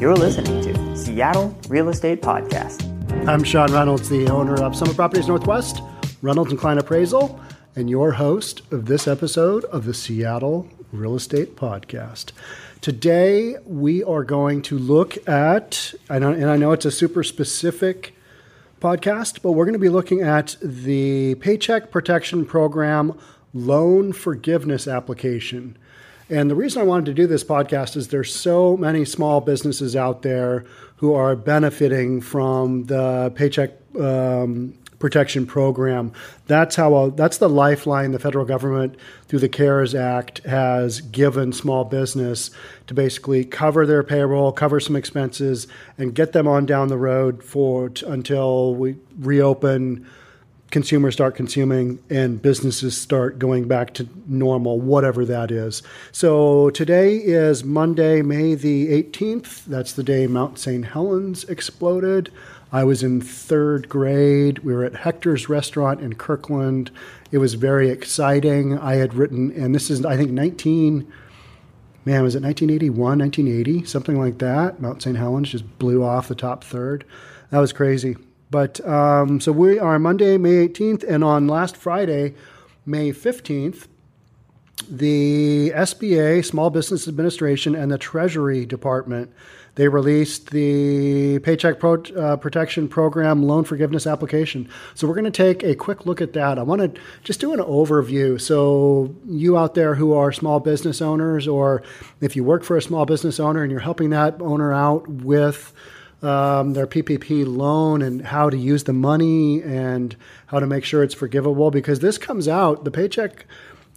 You're listening to Seattle Real Estate Podcast. I'm Sean Reynolds, the owner of Summit Properties Northwest, Reynolds and Klein Appraisal, and your host of this episode of the Seattle Real Estate Podcast. Today, we are going to look at, and I know it's a super specific podcast, but we're going to be looking at the Paycheck Protection Program loan forgiveness application. And the reason I wanted to do this podcast is there's so many small businesses out there who are benefiting from the Paycheck Protection Program. That's the lifeline the federal government through the CARES Act has given small business to basically cover their payroll, cover some expenses, and get them on down the road until we reopen, consumers start consuming, and businesses start going back to normal, whatever that is. So today is Monday, May the 18th. That's the day Mount St. Helens exploded. I was in third grade. We were at Hector's restaurant in Kirkland. It was very exciting. I had written, and this is, I think, 1980, something like that. Mount St. Helens just blew off the top third. That was crazy. But so we are Monday, May 18th, and on last Friday, May 15th, the SBA, Small Business Administration, and the Treasury Department, they released the Paycheck Protection Program loan forgiveness application. So we're going to take a quick look at that. I want to just do an overview. So you out there who are small business owners, or if you work for a small business owner and you're helping that owner out with their PPP loan and how to use the money and how to make sure it's forgivable, because this comes out, the Paycheck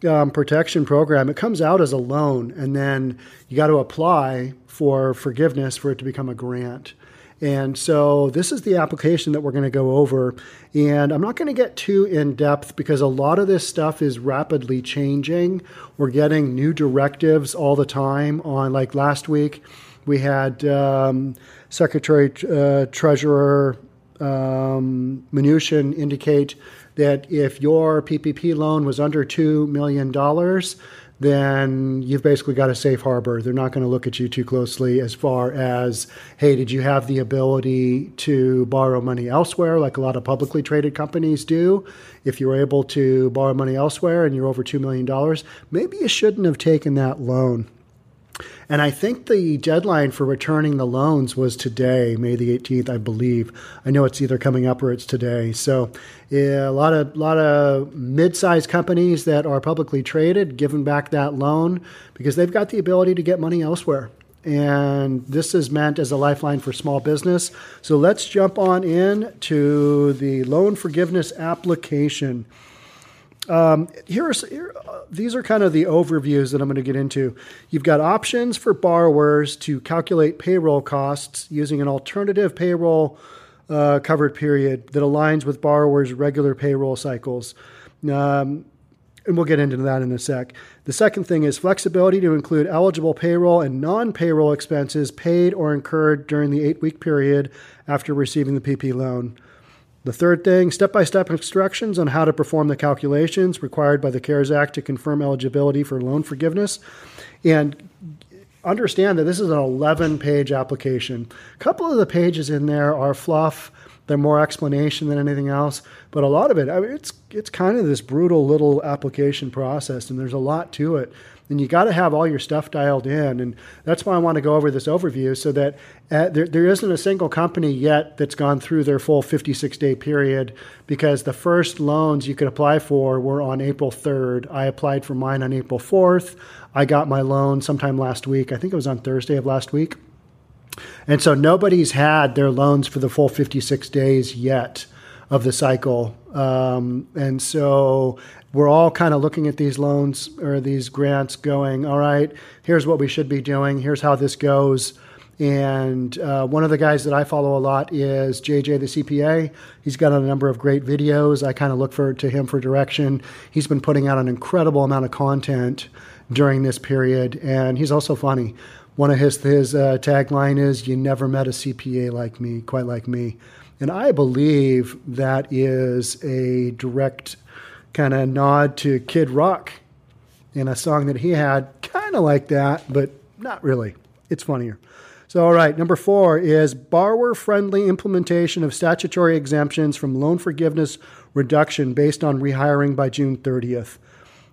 Protection Program, it comes out as a loan, and then you got to apply for forgiveness for it to become a grant. And so this is the application that we're going to go over, and I'm not going to get too in-depth because a lot of this stuff is rapidly changing. We're getting new directives all the time on, like last week, we had Secretary Treasurer Mnuchin indicate that if your PPP loan was under $2 million, then you've basically got a safe harbor. They're not going to look at you too closely as far as, hey, did you have the ability to borrow money elsewhere, like a lot of publicly traded companies do? If you're able to borrow money elsewhere and you're over $2 million, maybe you shouldn't have taken that loan. And I think the deadline for returning the loans was today, May the 18th, I believe. I know it's either coming up or it's today. So yeah, a lot of mid-sized companies that are publicly traded giving back that loan because they've got the ability to get money elsewhere. And this is meant as a lifeline for small business. So let's jump on in to the loan forgiveness application. These are kind of the overviews that I'm going to get into. You've got options for borrowers to calculate payroll costs using an alternative payroll covered period that aligns with borrowers' regular payroll cycles. And we'll get into that in a sec. The second thing is flexibility to include eligible payroll and non-payroll expenses paid or incurred during the 8-week period after receiving the PPP loan. The third thing, step-by-step instructions on how to perform the calculations required by the CARES Act to confirm eligibility for loan forgiveness. And understand that this is an 11-page application. A couple of the pages in there are fluff. They're more explanation than anything else. But a lot of it, I mean, it's kind of this brutal little application process, and there's a lot to it. And you got to have all your stuff dialed in. And that's why I want to go over this overview so that there isn't a single company yet that's gone through their full 56-day period, because the first loans you could apply for were on April 3rd. I applied for mine on April 4th. I got my loan sometime last week. I think it was on Thursday of last week. And so nobody's had their loans for the full 56 days yet of the cycle. And so we're all kind of looking at these loans or these grants going, all right, here's what we should be doing. Here's how this goes. And one of the guys that I follow a lot is JJ the CPA. He's got a number of great videos. I kind of look to him for direction. He's been putting out an incredible amount of content during this period. And he's also funny. One of his tagline is, you never met a CPA like me, quite like me. And I believe that is a direct kind of nod to Kid Rock in a song that he had, kind of like that, but not really. It's funnier. So, all right, number 4 is borrower-friendly implementation of statutory exemptions from loan forgiveness reduction based on rehiring by June 30th.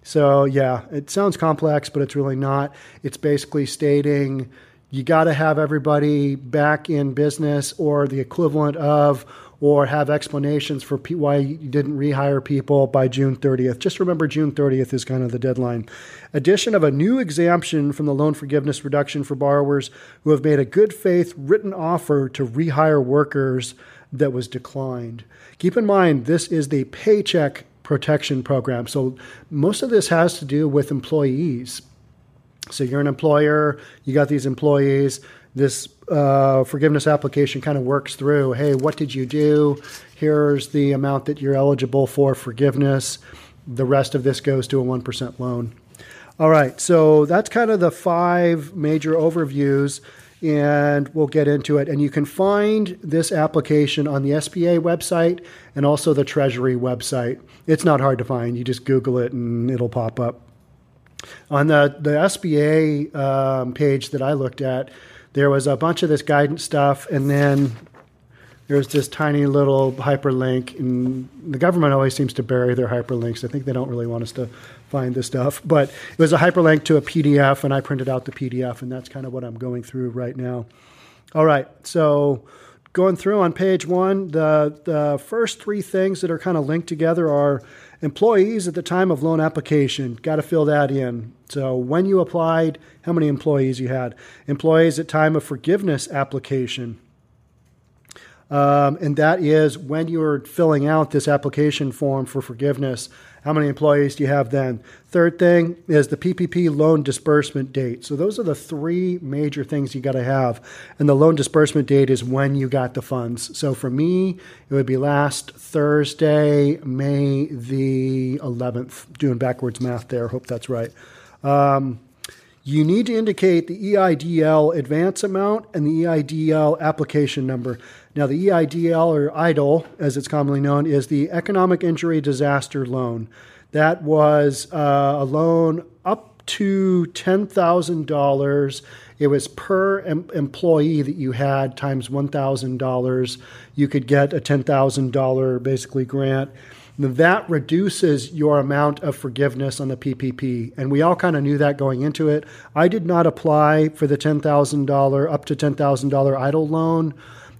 So, yeah, it sounds complex, but it's really not. It's basically stating you got to have everybody back in business or the equivalent of, or have explanations for why you didn't rehire people by June 30th. Just remember June 30th is kind of the deadline. Addition of a new exemption from the loan forgiveness reduction for borrowers who have made a good faith written offer to rehire workers that was declined. Keep in mind, this is the Paycheck Protection Program. So most of this has to do with employees. So you're an employer, you got these employees, this forgiveness application kind of works through, hey, what did you do? Here's the amount that you're eligible for forgiveness. The rest of this goes to a 1% loan. All right, so that's kind of the 5 major overviews, and we'll get into it. And you can find this application on the SBA website and also the Treasury website. It's not hard to find. You just Google it and it'll pop up. On the SBA page that I looked at, there was a bunch of this guidance stuff, and then there's this tiny little hyperlink, and the government always seems to bury their hyperlinks. I think they don't really want us to find this stuff, but it was a hyperlink to a PDF, and I printed out the PDF, and that's kind of what I'm going through right now. All right, so going through on page 1, the first 3 things that are kind of linked together are employees at the time of loan application. Got to fill that in. So when you applied, how many employees you had. Employees at time of forgiveness application. And that is when you were filling out this application form for forgiveness. How many employees do you have then? Third thing is the PPP loan disbursement date. So those are the 3 major things you got to have. And the loan disbursement date is when you got the funds. So for me, it would be last Thursday, May the 11th. Doing backwards math there. Hope that's right. You need to indicate the EIDL advance amount and the EIDL application number. Now, the EIDL, or EIDL, as it's commonly known, is the Economic Injury Disaster Loan. That was a loan up to $10,000. It was per employee that you had times $1,000. You could get a $10,000 basically grant. That reduces your amount of forgiveness on the PPP. And we all kind of knew that going into it. I did not apply for the $10,000, up to $10,000 EIDL loan.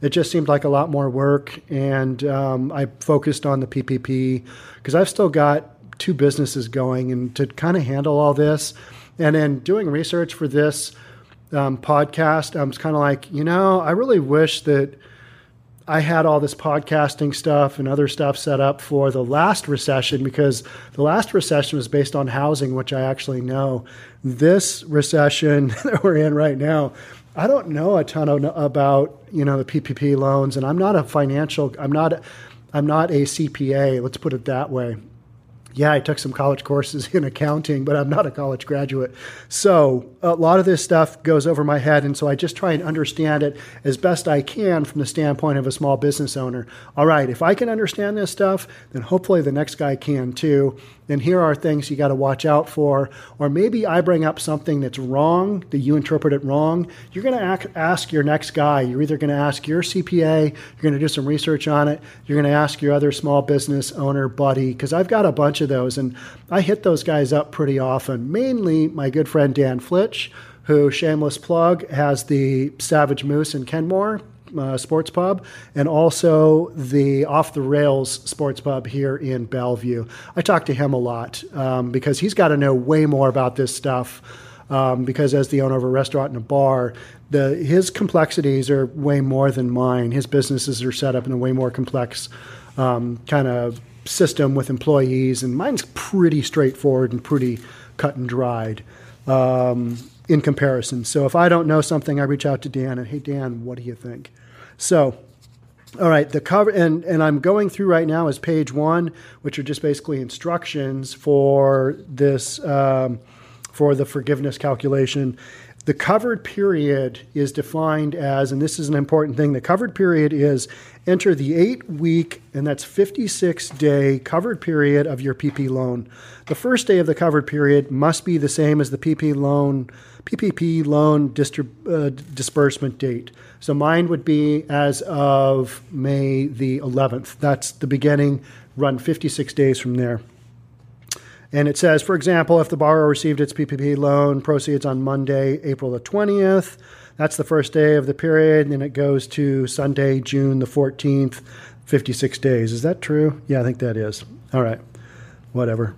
It just seemed like a lot more work. And I focused on the PPP because I've still got 2 businesses going, and to kind of handle all this. And then doing research for this podcast, I was kind of like, you know, I really wish that I had all this podcasting stuff and other stuff set up for the last recession, because the last recession was based on housing, which I actually know. This recession that we're in right now, I don't know a ton about, you know, the PPP loans, and I'm not a CPA, let's put it that way. Yeah, I took some college courses in accounting, but I'm not a college graduate. So a lot of this stuff goes over my head, and so I just try and understand it as best I can from the standpoint of a small business owner. All right, if I can understand this stuff, then hopefully the next guy can too. Then here are things you got to watch out for. Or maybe I bring up something that's wrong, that you interpret it wrong. You're going to ask your next guy. You're either going to ask your CPA, you're going to do some research on it, you're going to ask your other small business owner buddy, because I've got a bunch of those, and I hit those guys up pretty often. Mainly my good friend Dan Flitch, who, shameless plug, has the Savage Moose in Kenmore sports pub, and also the Off the Rails sports pub here in Bellevue. I talk to him a lot because he's got to know way more about this stuff. Because as the owner of a restaurant and a bar, his complexities are way more than mine. His businesses are set up in a way more complex kind of system with employees, and mine's pretty straightforward and pretty cut and dried in comparison. So if I don't know something, I reach out to Dan and, hey, Dan, what do you think? So, all right, the cover, and I'm going through right now is page 1, which are just basically instructions for this, for the forgiveness calculation. The covered period is defined as, and this is an important thing, the covered period is enter the 8-week, and that's 56-day covered period of your PPP loan. The first day of the covered period must be the same as the PPP loan disbursement date. So mine would be as of May the 11th. That's the beginning, run 56 days from there. And it says, for example, if the borrower received its PPP loan proceeds on Monday, April the 20th, that's the first day of the period, and then it goes to Sunday, June the 14th, 56 days. Is that true? Yeah, I think that is. All right, whatever.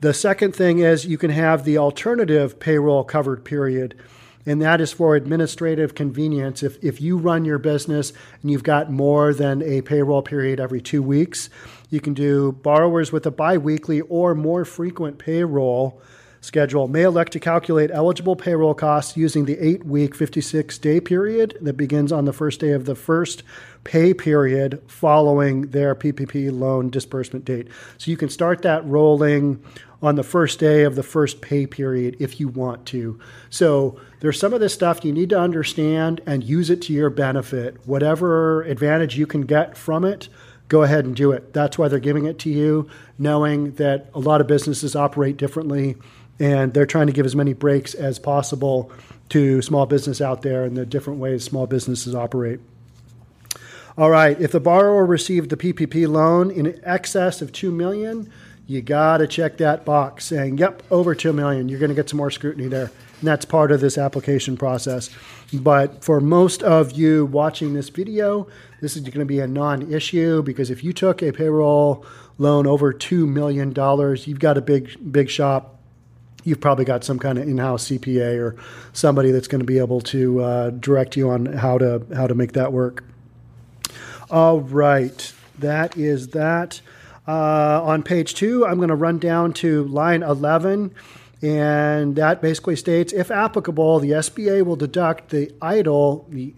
The second thing is you can have the alternative payroll covered period, and that is for administrative convenience. If you run your business and you've got more than a payroll period every 2 weeks, you can do borrowers with a biweekly or more frequent payroll schedule may elect to calculate eligible payroll costs using the 8-week, 56-day period that begins on the first day of the first pay period following their PPP loan disbursement date. So you can start that rolling on the first day of the first pay period if you want to. So there's some of this stuff you need to understand and use it to your benefit. Whatever advantage you can get from it, go ahead and do it. That's why they're giving it to you, knowing that a lot of businesses operate differently, and they're trying to give as many breaks as possible to small business out there and the different ways small businesses operate. All right, if the borrower received the PPP loan in excess of $2 million, you got to check that box saying, yep, over $2 million. You're going to get some more scrutiny there. And that's part of this application process. But for most of you watching this video, this is going to be a non-issue, because if you took a payroll loan over $2 million, you've got a big shop. You've probably got some kind of in-house CPA or somebody that's going to be able to direct you on how to make that work. All right, that is that. On page 2, I'm going to run down to line 11. And that basically states, if applicable, the SBA will deduct the EIDL, the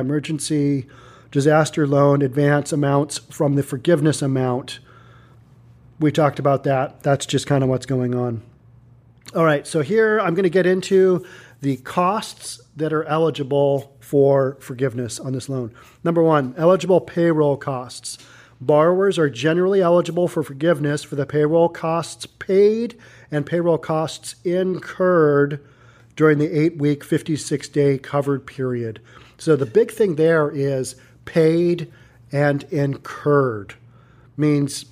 emergency disaster loan advance amounts, from the forgiveness amount. We talked about that. That's just kind of what's going on. All right, so here I'm going to get into the costs that are eligible for forgiveness on this loan. Number 1, eligible payroll costs. Borrowers are generally eligible for forgiveness for the payroll costs paid and payroll costs incurred during the 8-week, 56-day covered period. So the big thing there is paid and incurred. Means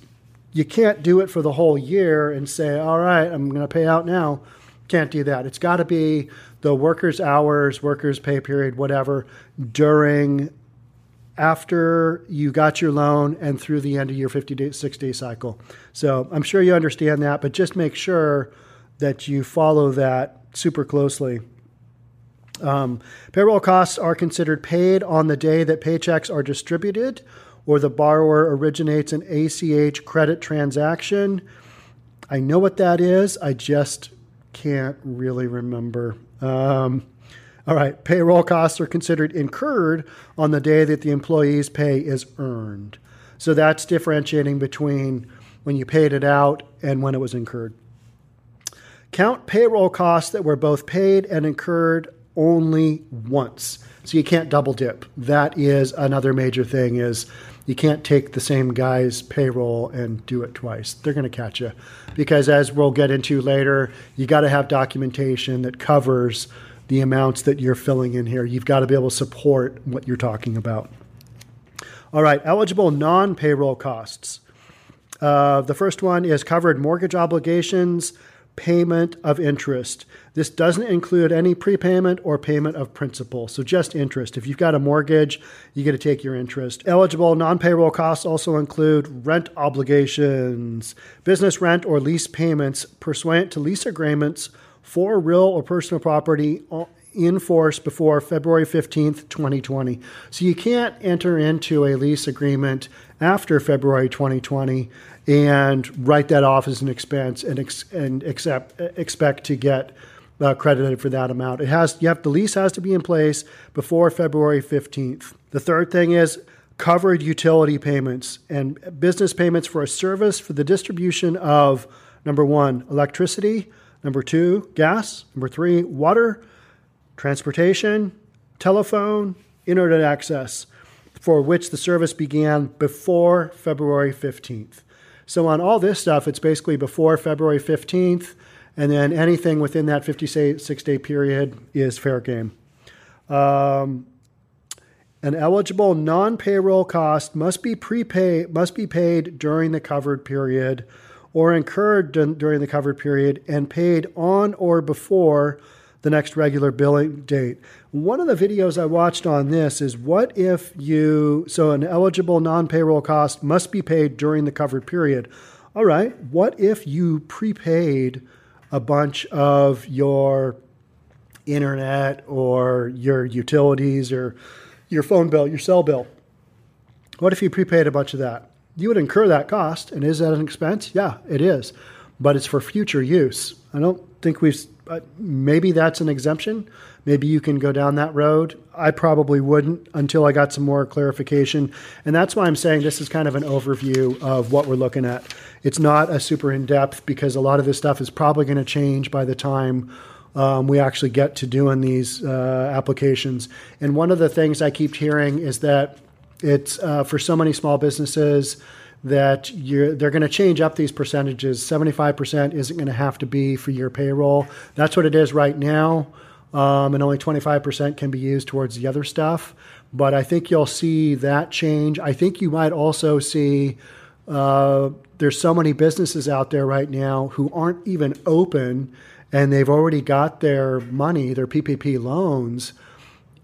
you can't do it for the whole year and say, all right, I'm going to pay out now. Can't do that. It's got to be the workers' hours, workers' pay period, whatever, after you got your loan and through the end of your 56-day cycle. So I'm sure you understand that, but just make sure that you follow that super closely. Payroll costs are considered paid on the day that paychecks are distributed or the borrower originates an ACH credit transaction. I know what that is. I just can't really remember. All right, payroll costs are considered incurred on the day that the employee's pay is earned. So that's differentiating between when you paid it out and when it was incurred. Count payroll costs that were both paid and incurred only once. So you can't double dip. That is another major thing, is you can't take the same guy's payroll and do it twice. They're going to catch you, because as we'll get into later, you got to have documentation that covers the amounts that you're filling in here. You've got to be able to support what you're talking about. All right, eligible non-payroll costs. The first one is covered mortgage obligations, payment of interest. This doesn't include any prepayment or payment of principal, so just interest. If you've got a mortgage, you get to take your interest. Eligible non-payroll costs also include rent obligations, business rent or lease payments pursuant to lease agreements for real or personal property in force before February 15th, 2020. So you can't enter into a lease agreement after February 2020 and write that off as an expense and expect to get credited for that amount. The lease has to be in place before February 15th. The third thing is covered utility payments and business payments for a service for the distribution of, number 1, electricity, Number two, gas. Number three, water, transportation, telephone, internet access, for which the service began before February 15th. So on all this stuff, it's basically before February 15th, and then anything within that 56-day period is fair game. An eligible non-payroll cost must be paid during the covered period or incurred during the covered period and paid on or before the next regular billing date. One of the videos I watched on this is so an eligible non-payroll cost must be paid during the covered period. All right, what if you prepaid a bunch of your internet or your utilities or your phone bill, your cell bill? What if you prepaid a bunch of that? You would incur that cost, and is that an expense? Yeah, it is, but it's for future use. I don't think maybe that's an exemption. Maybe you can go down that road. I probably wouldn't until I got some more clarification. And that's why I'm saying this is kind of an overview of what we're looking at. It's not a super in-depth because a lot of this stuff is probably going to change by the time we actually get to doing these applications. And one of the things I keep hearing is that it's for so many small businesses that they're going to change up these percentages. 75% isn't going to have to be for your payroll. That's what it is right now, and only 25% can be used towards the other stuff. But I think you'll see that change. I think you might also see there's so many businesses out there right now who aren't even open, and they've already got their money, their PPP loans,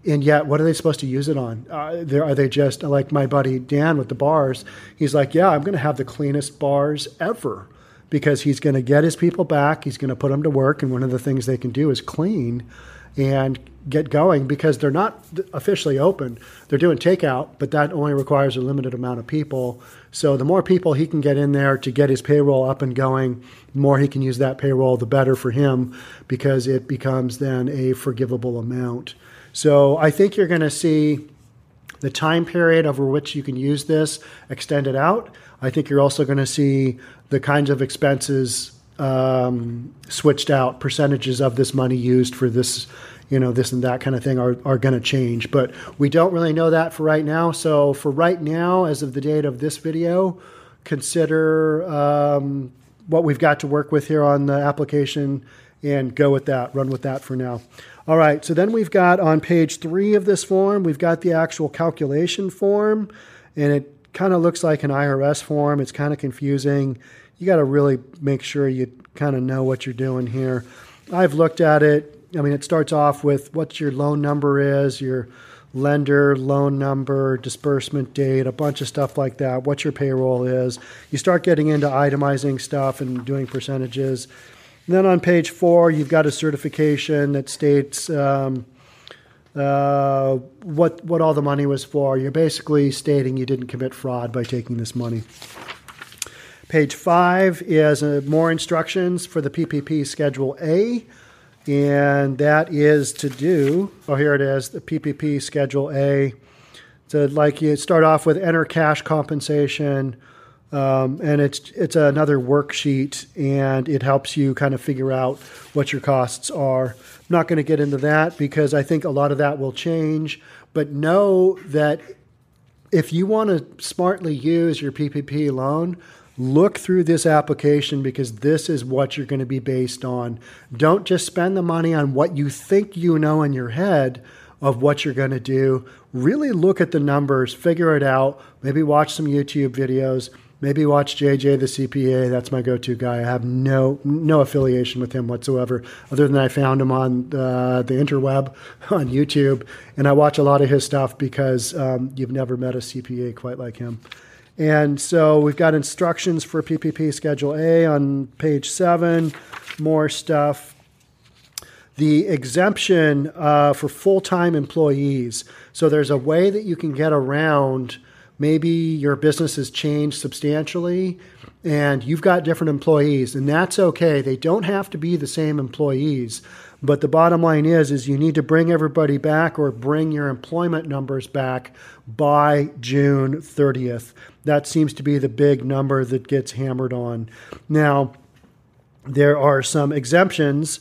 and yet, what are they supposed to use it on? Are they just like my buddy Dan with the bars? He's like, yeah, I'm going to have the cleanest bars ever because he's going to get his people back. He's going to put them to work. And one of the things they can do is clean and get going because they're not officially open. They're doing takeout, but that only requires a limited amount of people. So the more people he can get in there to get his payroll up and going, the more he can use that payroll, the better for him because it becomes then a forgivable amount. So I think you're going to see the time period over which you can use this extended out. I think you're also going to see the kinds of expenses switched out, percentages of this money used for this, this and that kind of thing are going to change. But we don't really know that for right now. So for right now, as of the date of this video, consider what we've got to work with here on the application and go with that, run with that for now. All right, so then we've got on page 3 of this form, we've got the actual calculation form, and it kind of looks like an IRS form. It's kind of confusing. You got to really make sure you kind of know what you're doing here. I've looked at it. I mean, it starts off with what your loan number is, your lender, loan number, disbursement date, a bunch of stuff like that, what your payroll is. You start getting into itemizing stuff and doing percentages. And then on page 4, you've got a certification that states what all the money was for. You're basically stating you didn't commit fraud by taking this money. Page 5 is more instructions for the PPP Schedule A, and that is to do, oh, here it is, the PPP Schedule A. So like you start off with enter cash compensation. And it's another worksheet, and it helps you kind of figure out what your costs are. I'm not going to get into that because I think a lot of that will change, but know that if you want to smartly use your PPP loan, look through this application because this is what you're going to be based on. Don't just spend the money on what you think you know in your head of what you're going to do. Really look at the numbers, figure it out, maybe watch some YouTube videos. Maybe watch JJ the CPA. That's my go-to guy. I have no affiliation with him whatsoever, other than I found him on the interweb on YouTube, and I watch a lot of his stuff because you've never met a CPA quite like him. And so we've got instructions for PPP Schedule A on page 7. More stuff. The exemption for full-time employees. So there's a way that you can get around. Maybe your business has changed substantially and you've got different employees, and that's okay. They don't have to be the same employees. But the bottom line is you need to bring everybody back or bring your employment numbers back by June 30th. That seems to be the big number that gets hammered on. Now, there are some exceptions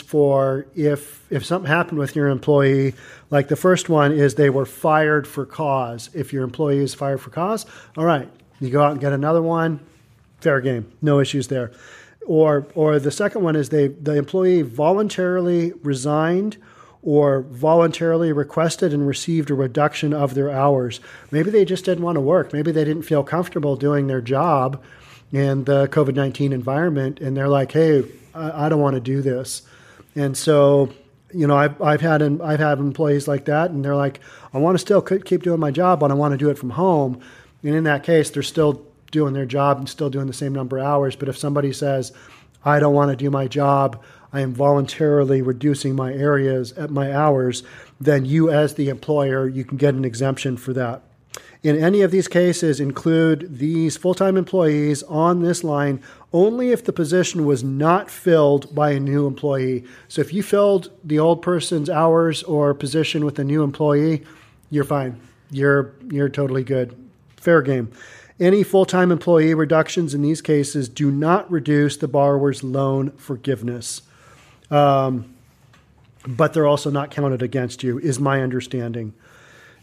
for if something happened with your employee. Like the first one is they were fired for cause. If your employee is fired for cause, all right, you go out and get another one, fair game, no issues there. Or the second one is the employee voluntarily resigned or voluntarily requested and received a reduction of their hours. Maybe they just didn't want to work. Maybe they didn't feel comfortable doing their job in the COVID-19 environment, and they're like, hey, I don't want to do this. And so, you know, I've had employees like that, and they're like, I want to still keep doing my job, but I want to do it from home. And in that case, they're still doing their job and still doing the same number of hours. But if somebody says, I don't want to do my job, I am voluntarily reducing my hours, then you as the employer, you can get an exemption for that. In any of these cases, include these full-time employees on this line only if the position was not filled by a new employee. So if you filled the old person's hours or position with a new employee, you're fine. You're totally good. Fair game. Any full-time employee reductions in these cases do not reduce the borrower's loan forgiveness. But they're also not counted against you, is my understanding.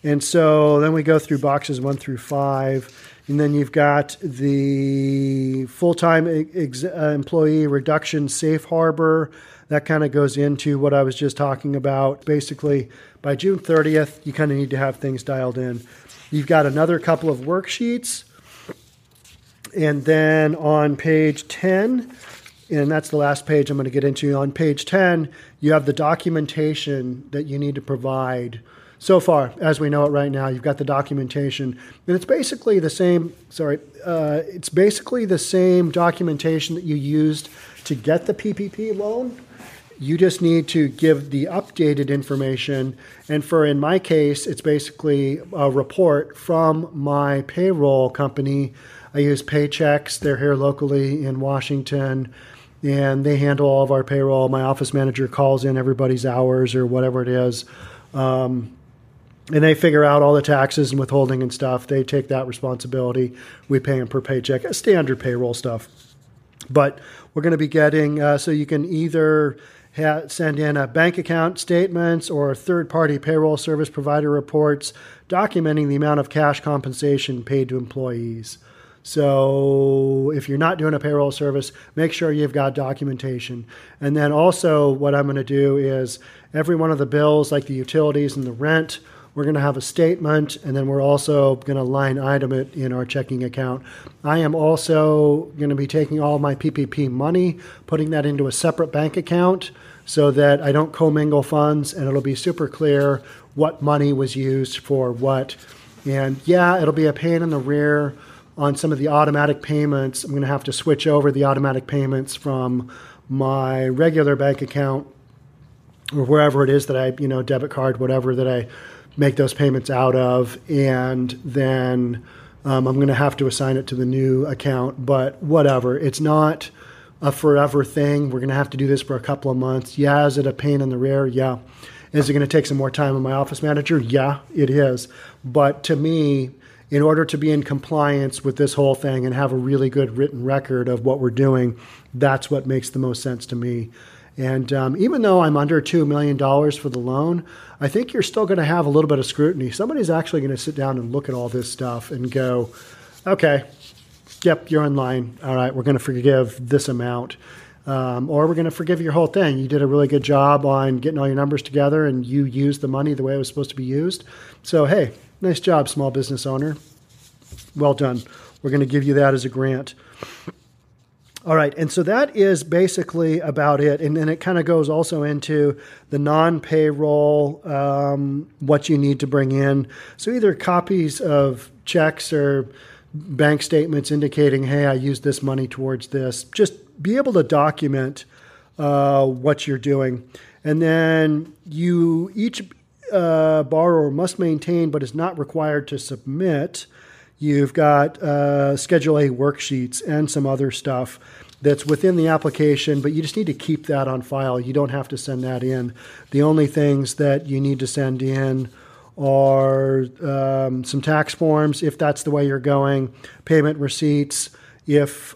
And so then we go through boxes 1 through 5, and then you've got the full-time employee reduction safe harbor. That kind of goes into what I was just talking about. Basically, by June 30th, you kind of need to have things dialed in. You've got another couple of worksheets. And then on page 10, and that's the last page I'm going to get into, on page 10, you have the documentation that you need to provide. So far, as we know it right now, you've got the documentation, and it's basically the same. It's basically the same documentation that you used to get the PPP loan. You just need to give the updated information, and in my case, it's basically a report from my payroll company. I use Paychex. They're here locally in Washington, and they handle all of our payroll. My office manager calls in everybody's hours or whatever it is. And they figure out all the taxes and withholding and stuff. They take that responsibility. We pay them per paycheck, standard payroll stuff. But we're going to be getting, so you can either send in a bank account statements or third-party payroll service provider reports documenting the amount of cash compensation paid to employees. So if you're not doing a payroll service, make sure you've got documentation. And then also what I'm going to do is every one of the bills, like the utilities and the rent, we're going to have a statement, and then we're also going to line item it in our checking account. I am also going to be taking all my PPP money, putting that into a separate bank account so that I don't commingle funds, and it'll be super clear what money was used for what. And yeah, it'll be a pain in the rear on some of the automatic payments. I'm going to have to switch over the automatic payments from my regular bank account or wherever it is that I, debit card, whatever, that I make those payments out of. And then I'm going to have to assign it to the new account, but whatever. It's not a forever thing. We're going to have to do this for a couple of months. Yeah, is it a pain in the rear? Yeah. Is it going to take some more time with my office manager? Yeah, it is. But to me, in order to be in compliance with this whole thing and have a really good written record of what we're doing, that's what makes the most sense to me. And even though I'm under $2 million for the loan, I think you're still going to have a little bit of scrutiny. Somebody's actually going to sit down and look at all this stuff and go, okay, yep, you're in line. All right, we're going to forgive this amount. Or we're going to forgive your whole thing. You did a really good job on getting all your numbers together, and you used the money the way it was supposed to be used. So, hey, nice job, small business owner. Well done. We're going to give you that as a grant. All right. And so that is basically about it. And then it kind of goes also into the non-payroll, what you need to bring in. So either copies of checks or bank statements indicating, hey, I used this money towards this. Just be able to document what you're doing. And then borrower must maintain but is not required to submit. You've got Schedule A worksheets and some other stuff that's within the application, but you just need to keep that on file. You don't have to send that in. The only things that you need to send in are some tax forms, if that's the way you're going, payment receipts, if